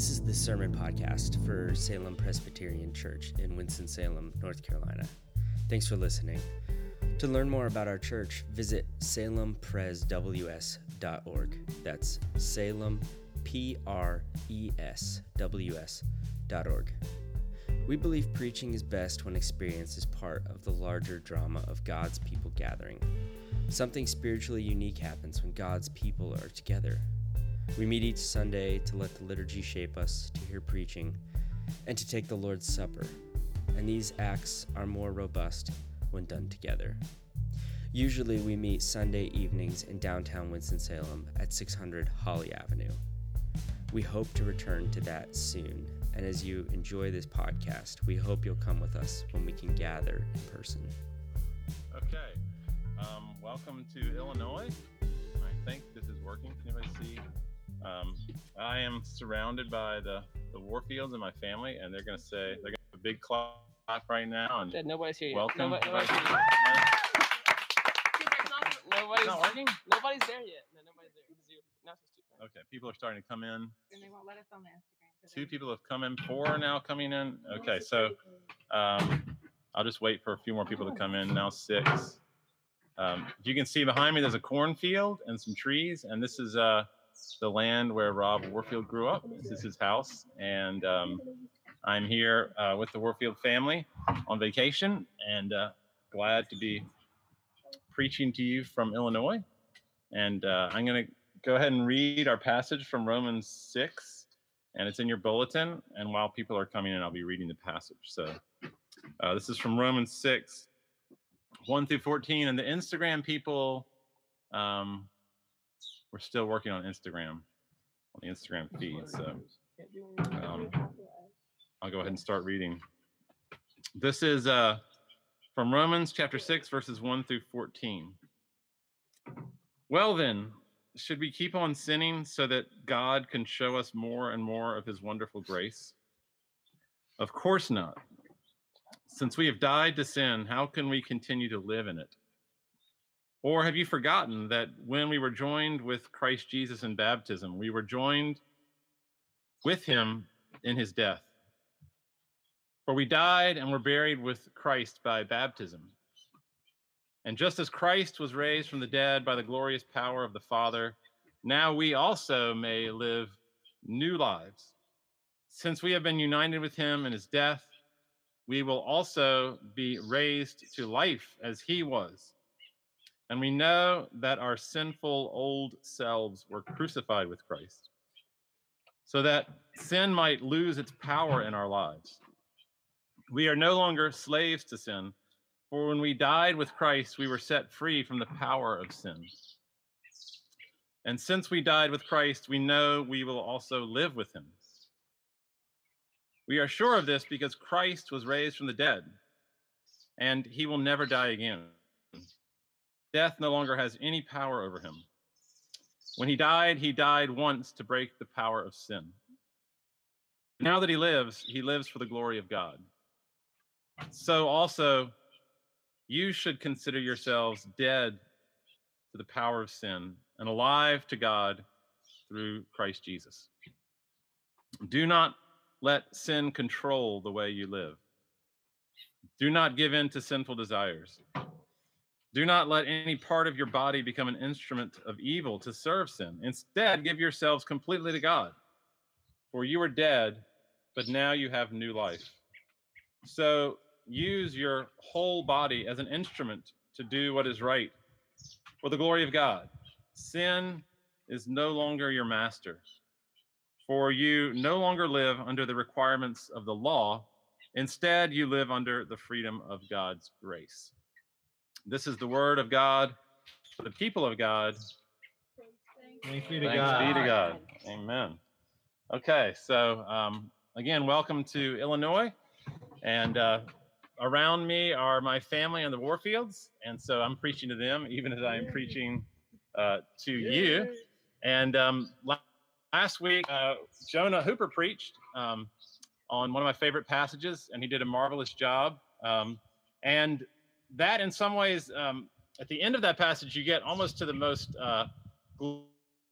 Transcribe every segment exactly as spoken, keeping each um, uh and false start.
This is the sermon podcast for Salem Presbyterian Church in Winston-Salem, North Carolina. Thanks for listening. To learn more about our church, visit salem pres w s dot org. That's Salem, P R E S W S dot org. We believe preaching is best when experience is part of the larger drama of God's people gathering. Something spiritually unique happens when God's people are together. We meet each Sunday to let the liturgy shape us, to hear preaching, and to take the Lord's Supper. And these acts are more robust when done together. Usually we meet Sunday evenings in downtown Winston-Salem at six hundred Holly Avenue. We hope to return to that soon, and as you enjoy this podcast, we hope you'll come with us when we can gather in person. Okay, um, welcome to Illinois. I think this is working. Can anybody see? Um, I am surrounded by the, the Warfields and my family, and they're going to say, they're going to have a big clock right now. And yeah, nobody's here yet. Welcome. Nobody, nobody's, nobody's, not working? Nobody's there yet. No, nobody's there. Not so okay, people are starting to come in. And they won't let us on Instagram. Two people have come in. Four are now coming in. Okay, so um, I'll just wait for a few more people to come in. Now six. Um, if you can see behind me, there's a cornfield and some trees, and this is uh, the land where Rob Warfield grew up. This is his house, and um, I'm here uh, with the Warfield family on vacation, and uh, glad to be preaching to you from Illinois. And uh, I'm going to go ahead and read our passage from Romans six, and it's in your bulletin, and while people are coming in, I'll be reading the passage. So uh, this is from Romans six. one through fourteen, and the Instagram people, um, we're still working on Instagram, on the Instagram feed, so um, I'll go ahead and start reading. This is uh, from Romans chapter six, verses one through fourteen. Well then, should we keep on sinning so that God can show us more and more of his wonderful grace? Of course not. Since we have died to sin, how can we continue to live in it? Or have you forgotten that when we were joined with Christ Jesus in baptism, we were joined with him in his death? For we died and were buried with Christ by baptism. And just as Christ was raised from the dead by the glorious power of the Father, now we also may live new lives. Since we have been united with him in his death, we will also be raised to life as he was. And we know that our sinful old selves were crucified with Christ, so that sin might lose its power in our lives. We are no longer slaves to sin, for when we died with Christ, we were set free from the power of sin. And since we died with Christ, we know we will also live with him. We are sure of this because Christ was raised from the dead, and he will never die again. Death no longer has any power over him. When he died, he died once to break the power of sin. Now that he lives, he lives for the glory of God. So also, you should consider yourselves dead to the power of sin and alive to God through Christ Jesus. Do not let sin control the way you live. Do not give in to sinful desires. Do not let any part of your body become an instrument of evil to serve sin. Instead, give yourselves completely to God. For you were dead, but now you have new life. So use your whole body as an instrument to do what is right for the glory of God. Sin is no longer your master. For you no longer live under the requirements of the law. Instead, you live under the freedom of God's grace. This is the word of God for the people of God. Thanks be to God. Be to God. Amen. Okay, so um, again, welcome to Illinois. And uh, around me are my family and the Warfields. And so I'm preaching to them, even as I am preaching uh, to you. And um last week, uh, Jonah Hooper preached um, on one of my favorite passages, and he did a marvelous job. Um, and that, in some ways, um, at the end of that passage, you get almost to the most uh,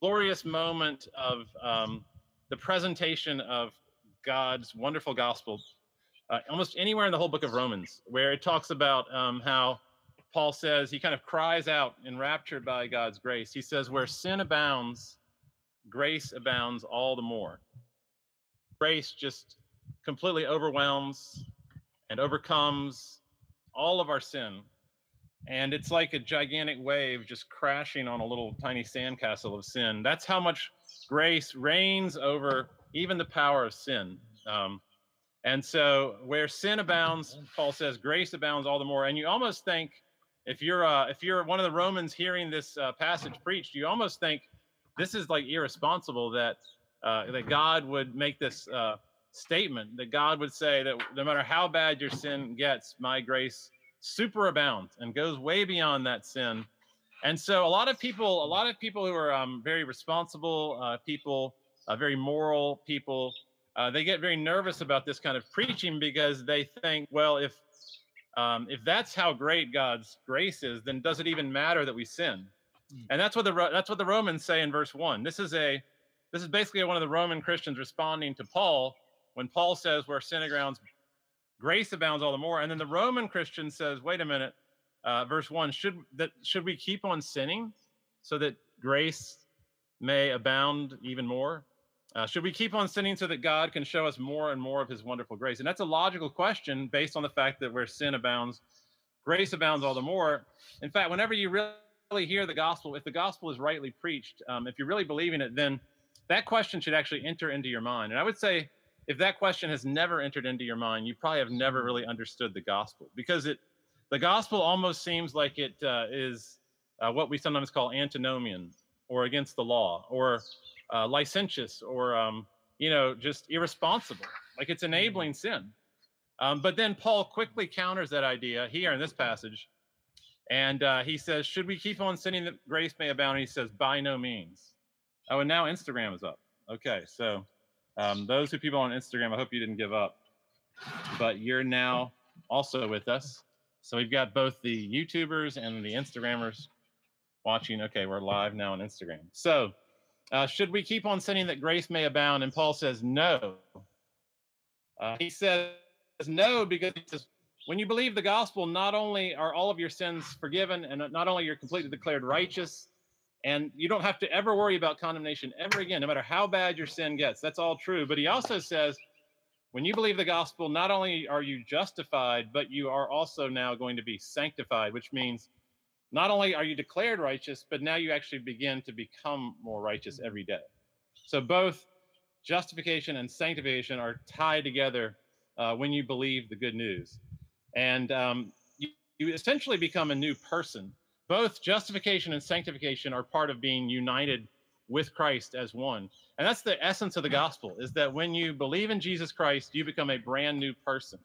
glorious moment of um, the presentation of God's wonderful gospel uh, almost anywhere in the whole book of Romans, where it talks about um, how Paul says, he kind of cries out, enraptured by God's grace. He says, where sin abounds, grace abounds all the more. Grace just completely overwhelms and overcomes all of our sin. And it's like a gigantic wave just crashing on a little tiny sandcastle of sin. That's how much grace reigns over even the power of sin. Um, and so where sin abounds, Paul says, grace abounds all the more. And you almost think, if you're uh, if you're one of the Romans hearing this uh, passage preached, you almost think this is like irresponsible that uh, that God would make this uh, statement, that God would say that no matter how bad your sin gets, my grace superabounds and goes way beyond that sin. And so a lot of people, a lot of people who are um, very responsible uh, people, uh, very moral people, uh, they get very nervous about this kind of preaching because they think, well, if um, if that's how great God's grace is, then does it even matter that we sin? Mm. And that's what the that's what the Romans say in verse one. This is a this is basically one of the Roman Christians responding to Paul when Paul says, "Where sin abounds, grace abounds all the more." And then the Roman Christian says, wait a minute, uh, verse one, should that should we keep on sinning so that grace may abound even more? Uh, should we keep on sinning so that God can show us more and more of his wonderful grace? And that's a logical question based on the fact that where sin abounds, grace abounds all the more. In fact, whenever you really hear the gospel, if the gospel is rightly preached, um, if you're really believing it, then that question should actually enter into your mind. And I would say, if that question has never entered into your mind, you probably have never really understood the gospel, because it, the gospel almost seems like it uh, is uh, what we sometimes call antinomian, or against the law, or uh, licentious, or um, you know, just irresponsible. Like it's enabling sin. Um, but then Paul quickly counters that idea here in this passage, and uh, he says, "Should we keep on sinning that grace may abound?" And he says, "By no means." Oh, and now Instagram is up. Okay, so. Um, those who people on Instagram, I hope you didn't give up, but you're now also with us. So we've got both the YouTubers and the Instagrammers watching. Okay, we're live now on Instagram. So uh, should we keep on sinning that grace may abound? And Paul says no. Uh, he says no because he says, when you believe the gospel, not only are all of your sins forgiven and not only you're completely declared righteous, and you don't have to ever worry about condemnation ever again, no matter how bad your sin gets. That's all true. But he also says, when you believe the gospel, not only are you justified, but you are also now going to be sanctified, which means not only are you declared righteous, but now you actually begin to become more righteous every day. So both justification and sanctification are tied together uh, when you believe the good news. And um, you, you essentially become a new person. Both justification and sanctification are part of being united with Christ as one. And that's the essence of the gospel, is that when you believe in Jesus Christ, you become a brand new person,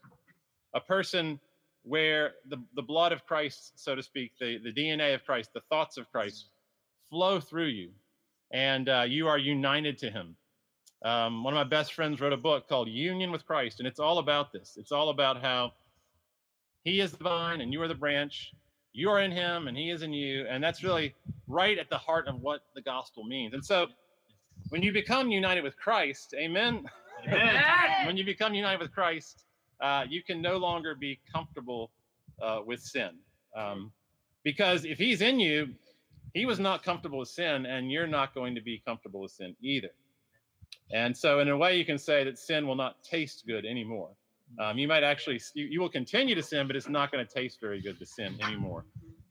a person where the, the blood of Christ, so to speak, the, the D N A of Christ, the thoughts of Christ flow through you, and uh, you are united to him. Um, one of my best friends wrote a book called Union with Christ, and it's all about this. It's all about how he is the vine and you are the branch. You are in him and he is in you. And that's really right at the heart of what the gospel means. And so when you become united with Christ, amen. Amen. When you become united with Christ, uh, you can no longer be comfortable uh, with sin. Um, because if he's in you, he was not comfortable with sin, and you're not going to be comfortable with sin either. And so in a way, you can say that sin will not taste good anymore. Um, you might actually, you, you will continue to sin, but it's not going to taste very good to sin anymore.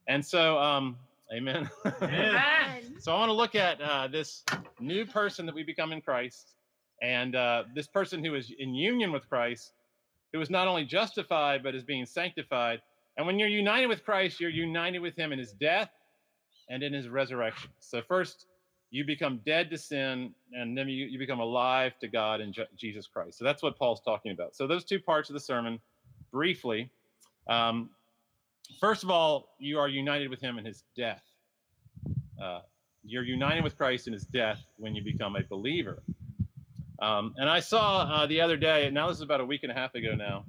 And so, um, amen. Amen. So I want to look at uh, this new person that we become in Christ, and uh, this person who is in union with Christ, who is not only justified, but is being sanctified. And when you're united with Christ, you're united with him in his death and in his resurrection. So first, you become dead to sin, and then you, you become alive to God in J- Jesus Christ. So that's what Paul's talking about. So those two parts of the sermon, briefly. Um, first of all, you are united with him in his death. Uh, you're united with Christ in his death when you become a believer. Um, and I saw uh, the other day, now this is about a week and a half ago now,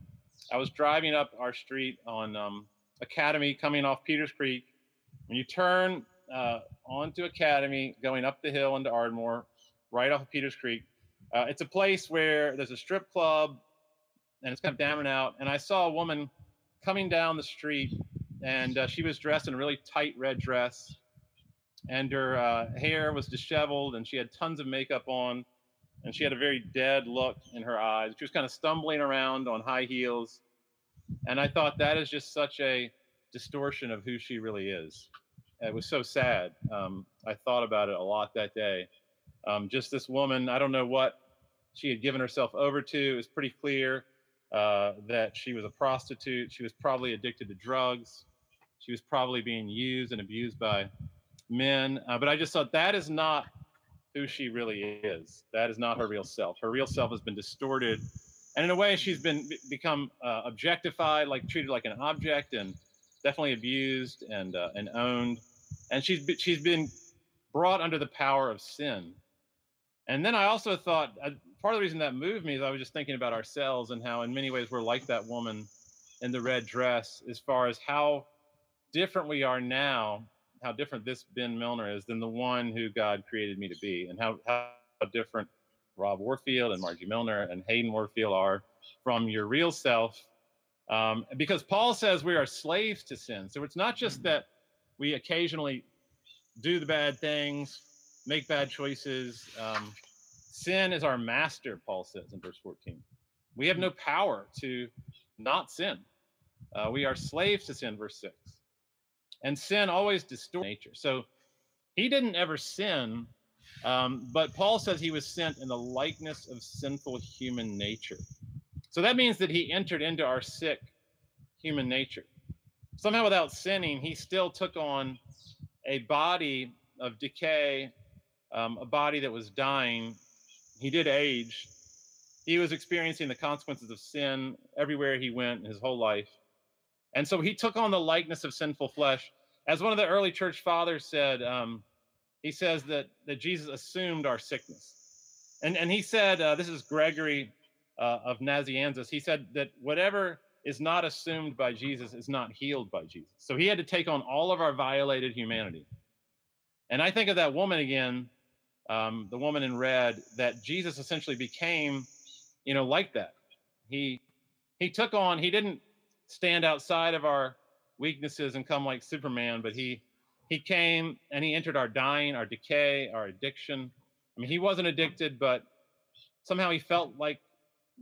I was driving up our street on um, Academy coming off Peters Creek. When you turn Uh, onto Academy, going up the hill into Ardmore, right off of Peters Creek. Uh, it's a place where there's a strip club, and it's kind of down and out. And I saw a woman coming down the street, and uh, she was dressed in a really tight red dress, and her uh, hair was disheveled, and she had tons of makeup on, and she had a very dead look in her eyes. She was kind of stumbling around on high heels, and I thought that is just such a distortion of who she really is. It was so sad. Um, I thought about it a lot that day. Um, just this woman, I don't know what she had given herself over to. It was pretty clear uh, that she was a prostitute. She was probably addicted to drugs. She was probably being used and abused by men. Uh, but I just thought that is not who she really is. That is not her real self. Her real self has been distorted. And in a way, she's been become uh, objectified, like treated like an object, and definitely abused and uh, and owned. And she's she's been brought under the power of sin. And then I also thought, uh, part of the reason that moved me is I was just thinking about ourselves and how in many ways we're like that woman in the red dress, as far as how different we are now, how different this Ben Milner is than the one who God created me to be, and how, how different Rob Warfield and Margie Milner and Hayden Warfield are from your real self. Um, because Paul says we are slaves to sin. So it's not just that we occasionally do the bad things, make bad choices. Um, sin is our master, Paul says in verse fourteen. We have no power to not sin. Uh, we are slaves to sin, verse six. And sin always distorts nature. So he didn't ever sin, um, but Paul says he was sent in the likeness of sinful human nature. So that means that he entered into our sick human nature. Somehow without sinning, he still took on a body of decay, um, a body that was dying. He did age. He was experiencing the consequences of sin everywhere he went in his whole life. And so he took on the likeness of sinful flesh. As one of the early church fathers said, um, he says that, that Jesus assumed our sickness. And, and he said, uh, this is Gregory uh, of Nazianzus, he said that whatever is not assumed by Jesus is not healed by Jesus. So he had to take on all of our violated humanity. And I think of that woman again, um, the woman in red, that Jesus essentially became, you know, like that. He, he took on, he didn't stand outside of our weaknesses and come like Superman, but he he came and he entered our dying, our decay, our addiction. I mean, he wasn't addicted, but somehow he felt like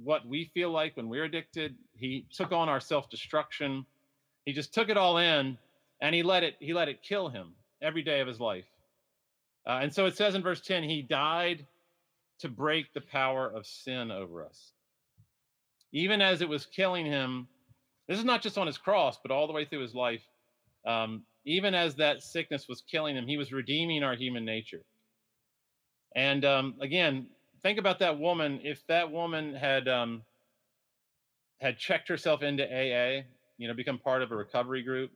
what we feel like when we're addicted. He took on our self-destruction. He just took it all in, and he let it he let it kill him every day of his life. Uh, and so it says in verse ten, he died to break the power of sin over us. Even as it was killing him, this is not just on his cross, but all the way through his life. Um, even as that sickness was killing him, he was redeeming our human nature. And um, again, think about that woman. If that woman had um, had checked herself into A A, you know, become part of a recovery group,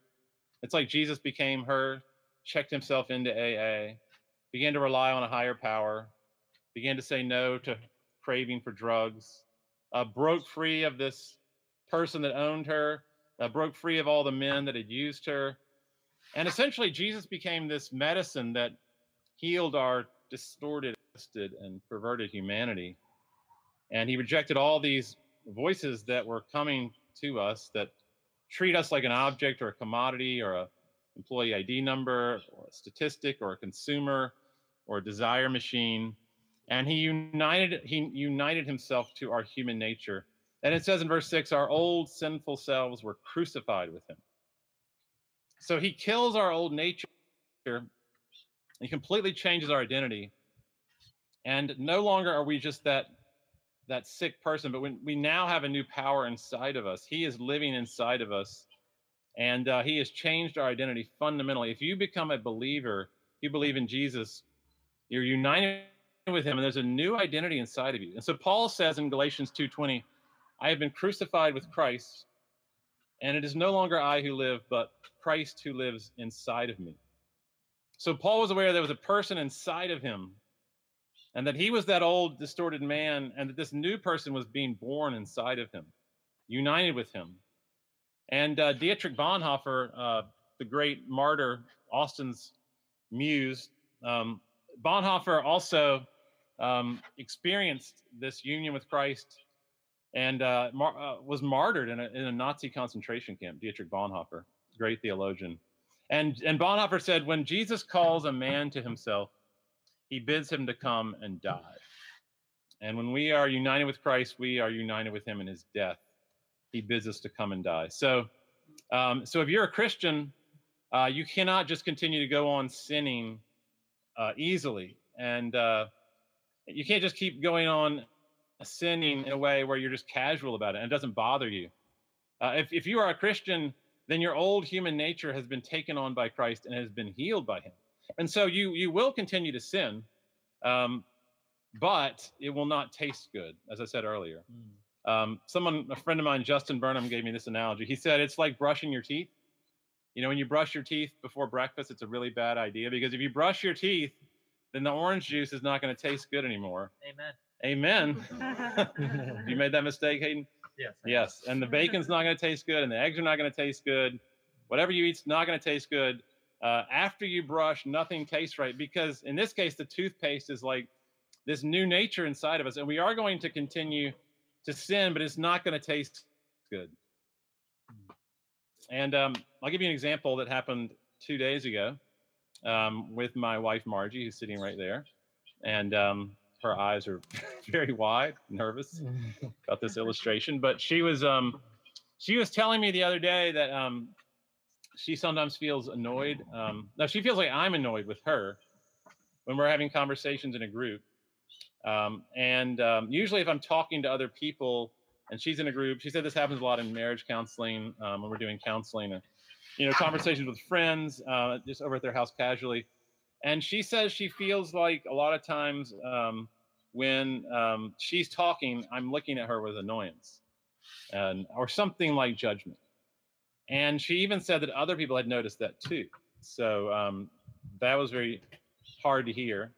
it's like Jesus became her, checked himself into A A, began to rely on a higher power, began to say no to craving for drugs, uh, broke free of this person that owned her, uh, broke free of all the men that had used her. And essentially, Jesus became this medicine that healed our distorted, twisted, and perverted humanity. And he rejected all these voices that were coming to us that treat us like an object or a commodity or a employee I D number or a statistic or a consumer or a desire machine. And he united, he united himself to our human nature. And it says in verse six, our old sinful selves were crucified with him. So he kills our old nature. He completely changes our identity. And no longer are we just that, that sick person, but when we now have a new power inside of us. He is living inside of us, and uh, he has changed our identity fundamentally. If you become a believer, if you believe in Jesus, you're united with him, and there's a new identity inside of you. And so Paul says in Galatians two twenty, I have been crucified with Christ, and it is no longer I who live, but Christ who lives inside of me. So Paul was aware there was a person inside of him, and that he was that old, distorted man, and that this new person was being born inside of him, united with him. And uh, Dietrich Bonhoeffer, uh, the great martyr, Austin's muse, um, Bonhoeffer also um, experienced this union with Christ and uh, mar- uh, was martyred in a, in a Nazi concentration camp, Dietrich Bonhoeffer, great theologian. And, and Bonhoeffer said, when Jesus calls a man to himself, he bids him to come and die. And when we are united with Christ, we are united with him in his death. He bids us to come and die. So, um, so if you're a Christian, uh, you cannot just continue to go on sinning uh, easily. And uh, you can't just keep going on sinning in a way where you're just casual about it and it doesn't bother you. Uh, if, if you are a Christian, then your old human nature has been taken on by Christ and has been healed by him. And so you you will continue to sin, um, but it will not taste good, as I said earlier. Mm. Um, someone, a friend of mine, Justin Burnham, gave me this analogy. He said, it's like brushing your teeth. You know, when you brush your teeth before breakfast, it's a really bad idea, because if you brush your teeth, then the orange juice is not going to taste good anymore. Amen. Amen. You made that mistake, Hayden? Yes. Yes. And the bacon's not going to taste good, and the eggs are not going to taste good. Whatever you eat's not going to taste good. Uh, after you brush, nothing tastes right, because in this case, the toothpaste is like this new nature inside of us, and we are going to continue to sin, but it's not going to taste good. And um, I'll give you an example that happened two days ago um, with my wife, Margie, who's sitting right there, and um, her eyes are very wide, nervous about this illustration. But she was um, she was telling me the other day that um, she sometimes feels annoyed. Um, no, she feels like I'm annoyed with her when we're having conversations in a group. Um, and um, usually if I'm talking to other people and she's in a group, she said this happens a lot in marriage counseling, um, when we're doing counseling, and, you know, conversations with friends, uh, just over at their house casually. And she says she feels like a lot of times um, when um, she's talking, I'm looking at her with annoyance and or something like judgment. And she even said that other people had noticed that too. So um, that was very hard to hear.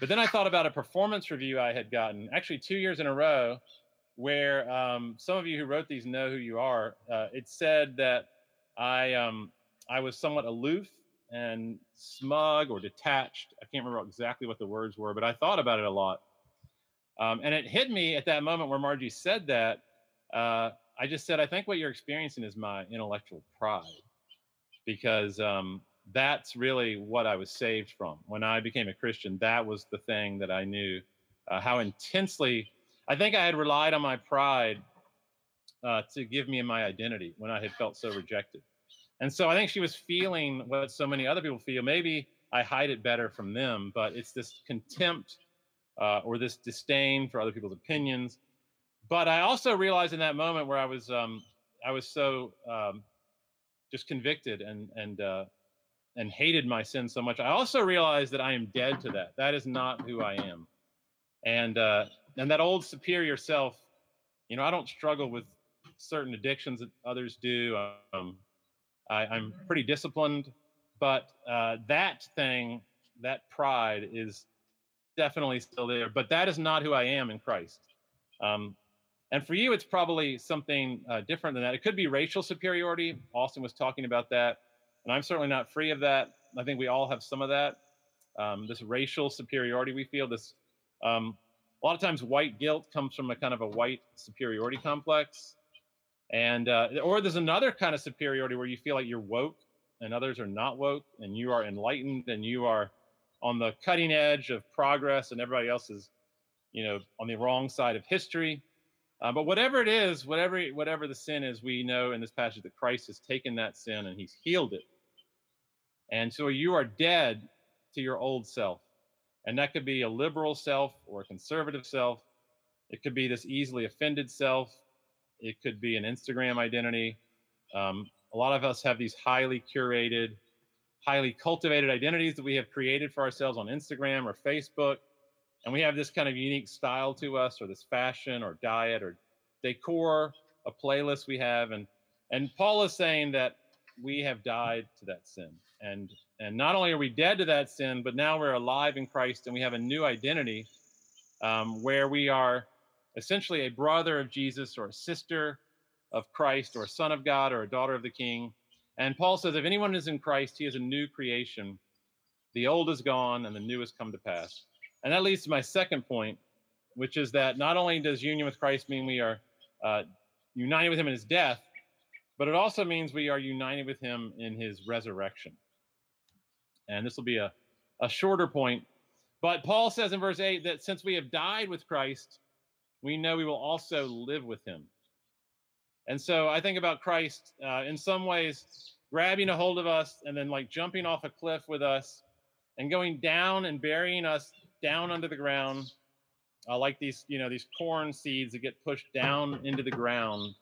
But then I thought about a performance review I had gotten, actually two years in a row, where um, some of you who wrote these know who you are. Uh, it said that I um, I was somewhat aloof and smug or detached. I can't remember exactly what the words were, but I thought about it a lot. Um, and it hit me at that moment where Margie said that, uh, I just said, I think what you're experiencing is my intellectual pride, because um, that's really what I was saved from. When I became a Christian, that was the thing that I knew, uh, how intensely, I think I had relied on my pride uh, to give me my identity when I had felt so rejected. And so I think she was feeling what so many other people feel. Maybe I hide it better from them, but it's this contempt uh, or this disdain for other people's opinions. But I also realized in that moment where I was um, I was so um, just convicted and and uh, and hated my sin so much, I also realized that I am dead to that. That is not who I am. And uh, and that old superior self, you know, I don't struggle with certain addictions that others do. Um, I, I'm pretty disciplined, but uh, that thing, that pride is definitely still there. But that is not who I am in Christ. Um, And for you, it's probably something uh, different than that. It could be racial superiority. Austin was talking about that, and I'm certainly not free of that. I think we all have some of that, um, this racial superiority we feel. This um, a lot of times white guilt comes from a kind of a white superiority complex. And uh, or there's another kind of superiority where you feel like you're woke and others are not woke, and you are enlightened and you are on the cutting edge of progress and everybody else is, you know, on the wrong side of history. Uh, but whatever it is, whatever whatever the sin is, we know in this passage that Christ has taken that sin and he's healed it. And so you are dead to your old self. And that could be a liberal self or a conservative self. It could be this easily offended self. It could be an Instagram identity. Um, a lot of us have these highly curated, highly cultivated identities that we have created for ourselves on Instagram or Facebook. And we have this kind of unique style to us, or this fashion or diet or decor, a playlist we have. And and Paul is saying that we have died to that sin. And and not only are we dead to that sin, but now we're alive in Christ and we have a new identity um, where we are essentially a brother of Jesus or a sister of Christ or a son of God or a daughter of the King. And Paul says, if anyone is in Christ, he is a new creation. The old is gone and the new has come to pass. And that leads to my second point, which is that not only does union with Christ mean we are uh, united with him in his death, but it also means we are united with him in his resurrection. And this will be a, a shorter point. But Paul says in verse eight that since we have died with Christ, we know we will also live with him. And so I think about Christ uh, in some ways grabbing a hold of us and then like jumping off a cliff with us and going down and burying us down under the ground, uh, like these, you know, these corn seeds that get pushed down into the ground.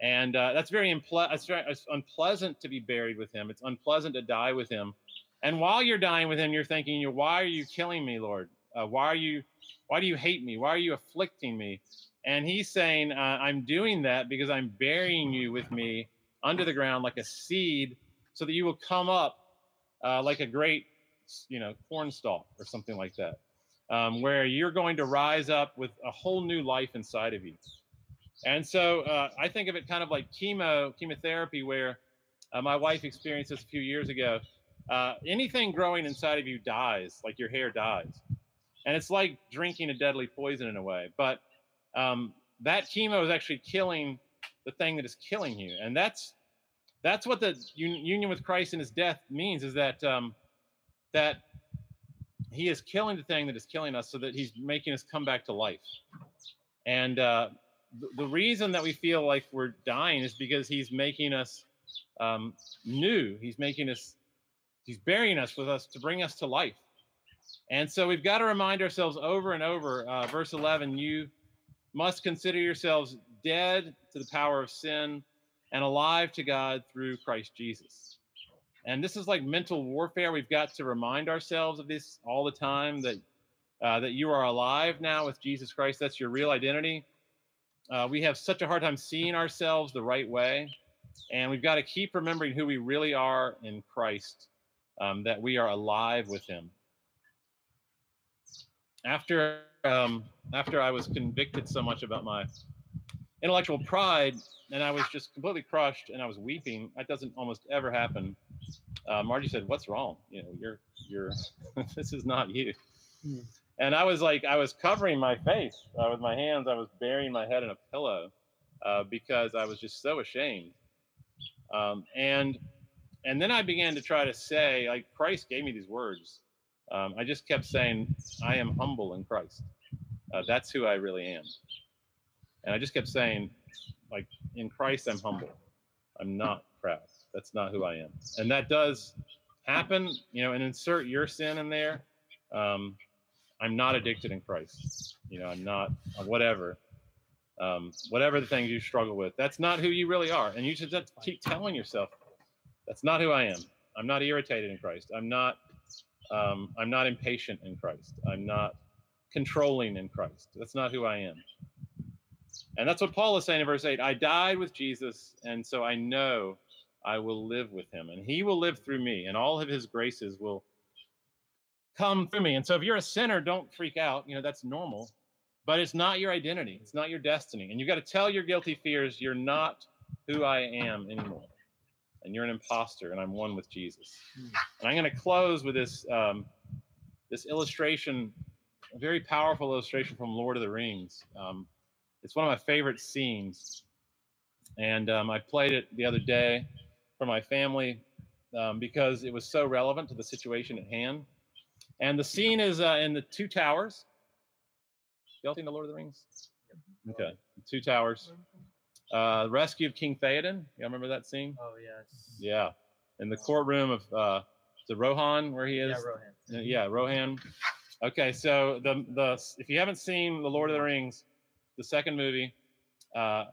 And uh, that's very, unple- it's very it's unpleasant to be buried with him. It's unpleasant to die with him. And while you're dying with him, you're thinking, why are you killing me, Lord? Uh, why are you, why do you hate me? Why are you afflicting me? And he's saying, uh, I'm doing that because I'm burying you with me under the ground like a seed so that you will come up uh, like a great, you know, corn stalk or something like that, um, where you're going to rise up with a whole new life inside of you. And so uh, I think of it kind of like chemo, chemotherapy, where uh, my wife experienced this a few years ago. Uh, anything growing inside of you dies, like your hair dies. And it's like drinking a deadly poison in a way. But um, that chemo is actually killing the thing that is killing you. And that's that's what the un- union with Christ in his death means, is that um, that he is killing the thing that is killing us so that he's making us come back to life. And uh, th- the reason that we feel like we're dying is because he's making us um, new. He's making us He's burying us with us to bring us to life. And so we've got to remind ourselves over and over, uh, verse eleven, you must consider yourselves dead to the power of sin and alive to God through Christ Jesus. And this is like mental warfare. We've got to remind ourselves of this all the time, that uh, that you are alive now with Jesus Christ. That's your real identity. Uh, we have such a hard time seeing ourselves the right way. And we've got to keep remembering who we really are in Christ. Um, that we are alive with him. After um, after I was convicted so much about my intellectual pride, and I was just completely crushed, and I was weeping. That doesn't almost ever happen. Uh, Margie said, "What's wrong? You know, you're you're this is not you." Mm. And I was like, I was covering my face uh, with my hands. I was burying my head in a pillow uh, because I was just so ashamed. Um, and And then I began to try to say, like, Christ gave me these words. Um, I just kept saying, I am humble in Christ. Uh, that's who I really am. And I just kept saying, like, in Christ, I'm humble. I'm not proud. That's not who I am. And that does happen, you know, and insert your sin in there. Um, I'm not addicted in Christ. You know, I'm not whatever. Um, whatever the things you struggle with, that's not who you really are. And you should just keep telling yourself, that's not who I am. I'm not irritated in Christ. I'm not um, I'm not impatient in Christ. I'm not controlling in Christ. That's not who I am. And that's what Paul is saying in verse eight. I died with Jesus, and so I know I will live with him. And he will live through me, and all of his graces will come through me. And so if you're a sinner, don't freak out. You know, that's normal. But it's not your identity. It's not your destiny. And you've got to tell your guilty fears, you're not who I am anymore. And you're an imposter, and I'm one with Jesus. And I'm going to close with this um, this illustration, a very powerful illustration from Lord of the Rings. Um, it's one of my favorite scenes. And um, I played it the other day for my family um, because it was so relevant to the situation at hand. And the scene is uh, in the Two Towers. Y'all seen the Lord of the Rings? Okay, Two Towers. Uh, the rescue of King Theoden. Y'all remember that scene? Oh, yes. Yeah. In the courtroom of uh, the Rohan, where he is. Yeah, Rohan. Uh, yeah, Rohan. Okay, so the the if you haven't seen The Lord of the Rings, the second movie, uh,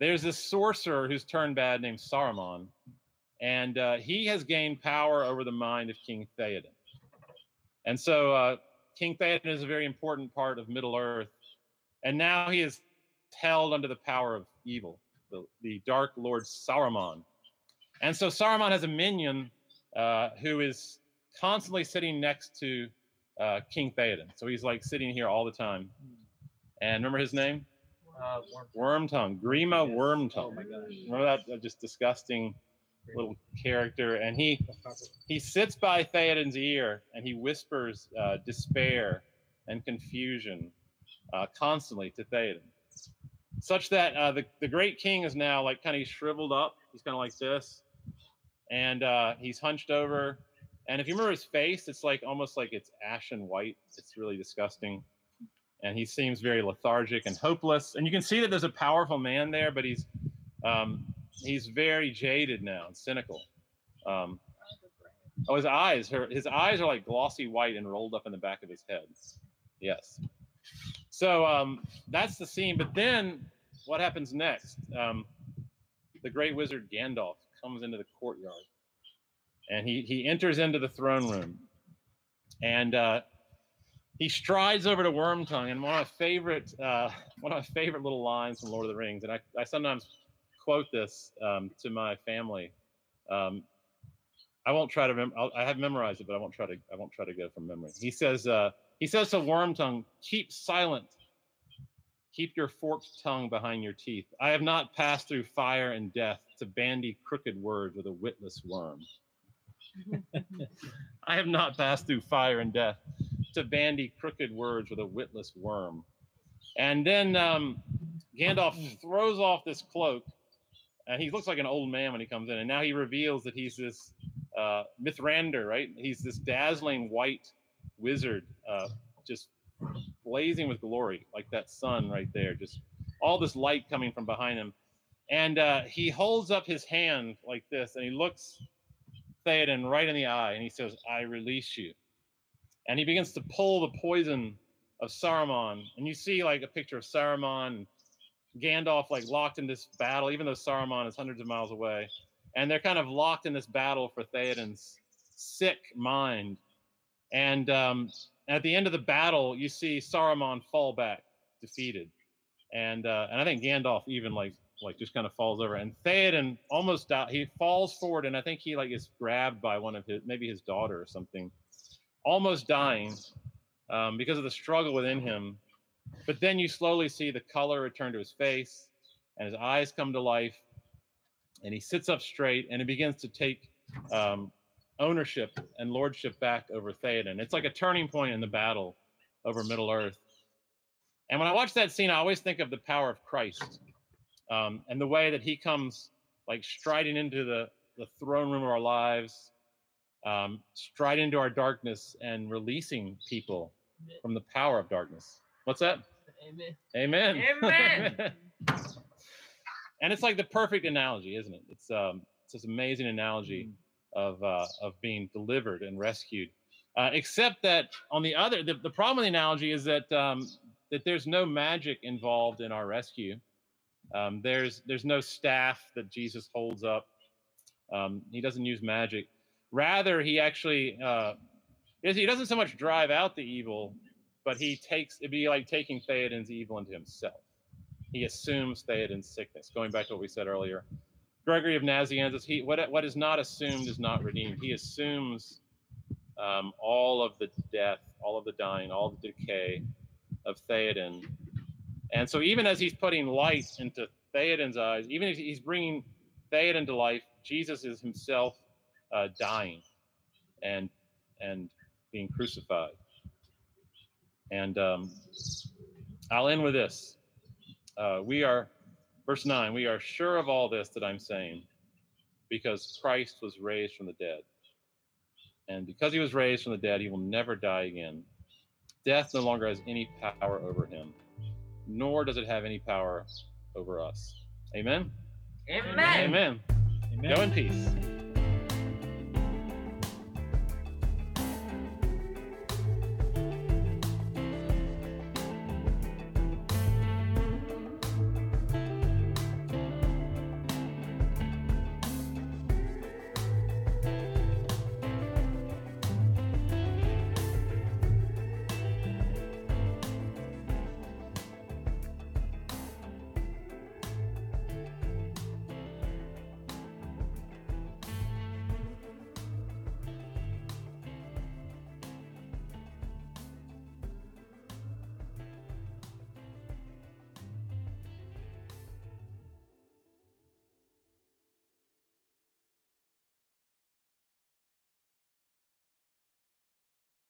there's this sorcerer who's turned bad named Saruman, and uh, he has gained power over the mind of King Theoden. And so uh, King Theoden is a very important part of Middle-earth, and now he is held under the power of evil, the, the Dark Lord Saruman. And so Saruman has a minion uh, who is constantly sitting next to uh, King Theoden. So he's like sitting here all the time. And remember his name? Uh, Wormtongue. Grima yes. Wormtongue. Oh my gosh. Remember that uh, just disgusting little character? And he he sits by Theoden's ear and he whispers uh, despair and confusion uh, constantly to Theoden, such that uh, the, the great king is now like kind of shriveled up. He's kind of like this, and uh, he's hunched over. And if you remember his face, it's like almost like it's ashen white. It's really disgusting. And he seems very lethargic and hopeless. And you can see that there's a powerful man there, but he's um, he's very jaded now and cynical. Um, oh, his eyes, her, his eyes are like glossy white and rolled up in the back of his head. Yes. So um, that's the scene. But then what happens next? Um, the great wizard Gandalf comes into the courtyard. And he he enters into the throne room, and uh, he strides over to Wormtongue. And one of my favorite uh, one of my favorite little lines from Lord of the Rings, and I, I sometimes quote this um, to my family. Um, I won't try to remember. I'll, I have memorized it, but I won't try to I won't try to go from memory. He says uh, he says to Wormtongue, "Keep silent. Keep your forked tongue behind your teeth. I have not passed through fire and death to bandy crooked words with a witless worm." I have not passed through fire and death to bandy crooked words with a witless worm. And then um, Gandalf throws off this cloak, and he looks like an old man when he comes in. And now he reveals that he's this uh, Mithrandir, right? He's this dazzling white wizard, uh, just blazing with glory, like that sun right there. Just all this light coming from behind him. And uh, he holds up his hand like this, and he looks Theoden right in the eye, and he says, "I release you." And he begins to pull the poison of Saruman. And you see like a picture of Saruman, Gandalf like locked in this battle, even though Saruman is hundreds of miles away. And they're kind of locked in this battle for Theoden's sick mind. And um, at the end of the battle, you see Saruman fall back, defeated. And uh, and I think Gandalf even like like just kind of falls over, and Theoden almost died. He falls forward, and I think he like is grabbed by one of his, maybe his daughter or something, almost dying um, because of the struggle within him. But then you slowly see the color return to his face, and his eyes come to life, and he sits up straight, and he begins to take um, ownership and lordship back over Theoden. It's like a turning point in the battle over Middle-earth. And when I watch that scene, I always think of the power of Christ. Um, and the way that he comes like striding into the, the throne room of our lives, um, striding into our darkness and releasing people from the power of darkness. What's that? Amen. Amen. Amen. Amen. And it's like the perfect analogy, isn't it? It's um, it's this amazing analogy mm. of uh, of being delivered and rescued. Uh, except that on the other, the, the problem with the analogy is that um, that there's no magic involved in our rescue. Um, there's there's no staff that Jesus holds up. Um, he doesn't use magic. Rather, he actually uh, he doesn't so much drive out the evil, but he takes it'd be like taking Theoden's evil into himself. He assumes Theoden's sickness. Going back to what we said earlier, Gregory of Nazianzus, he what what is not assumed is not redeemed. He assumes um, all of the death, all of the dying, all the decay of Theoden. And so even as he's putting light into Theoden's eyes, even if he's bringing Theoden to life, Jesus is himself uh, dying and and being crucified. And um, I'll end with this. Uh, we are, verse nine, we are sure of all this that I'm saying, because Christ was raised from the dead. And because he was raised from the dead, he will never die again. Death no longer has any power over him, nor does it have any power over us. Amen? Amen. Amen. Amen. Amen. Go in peace.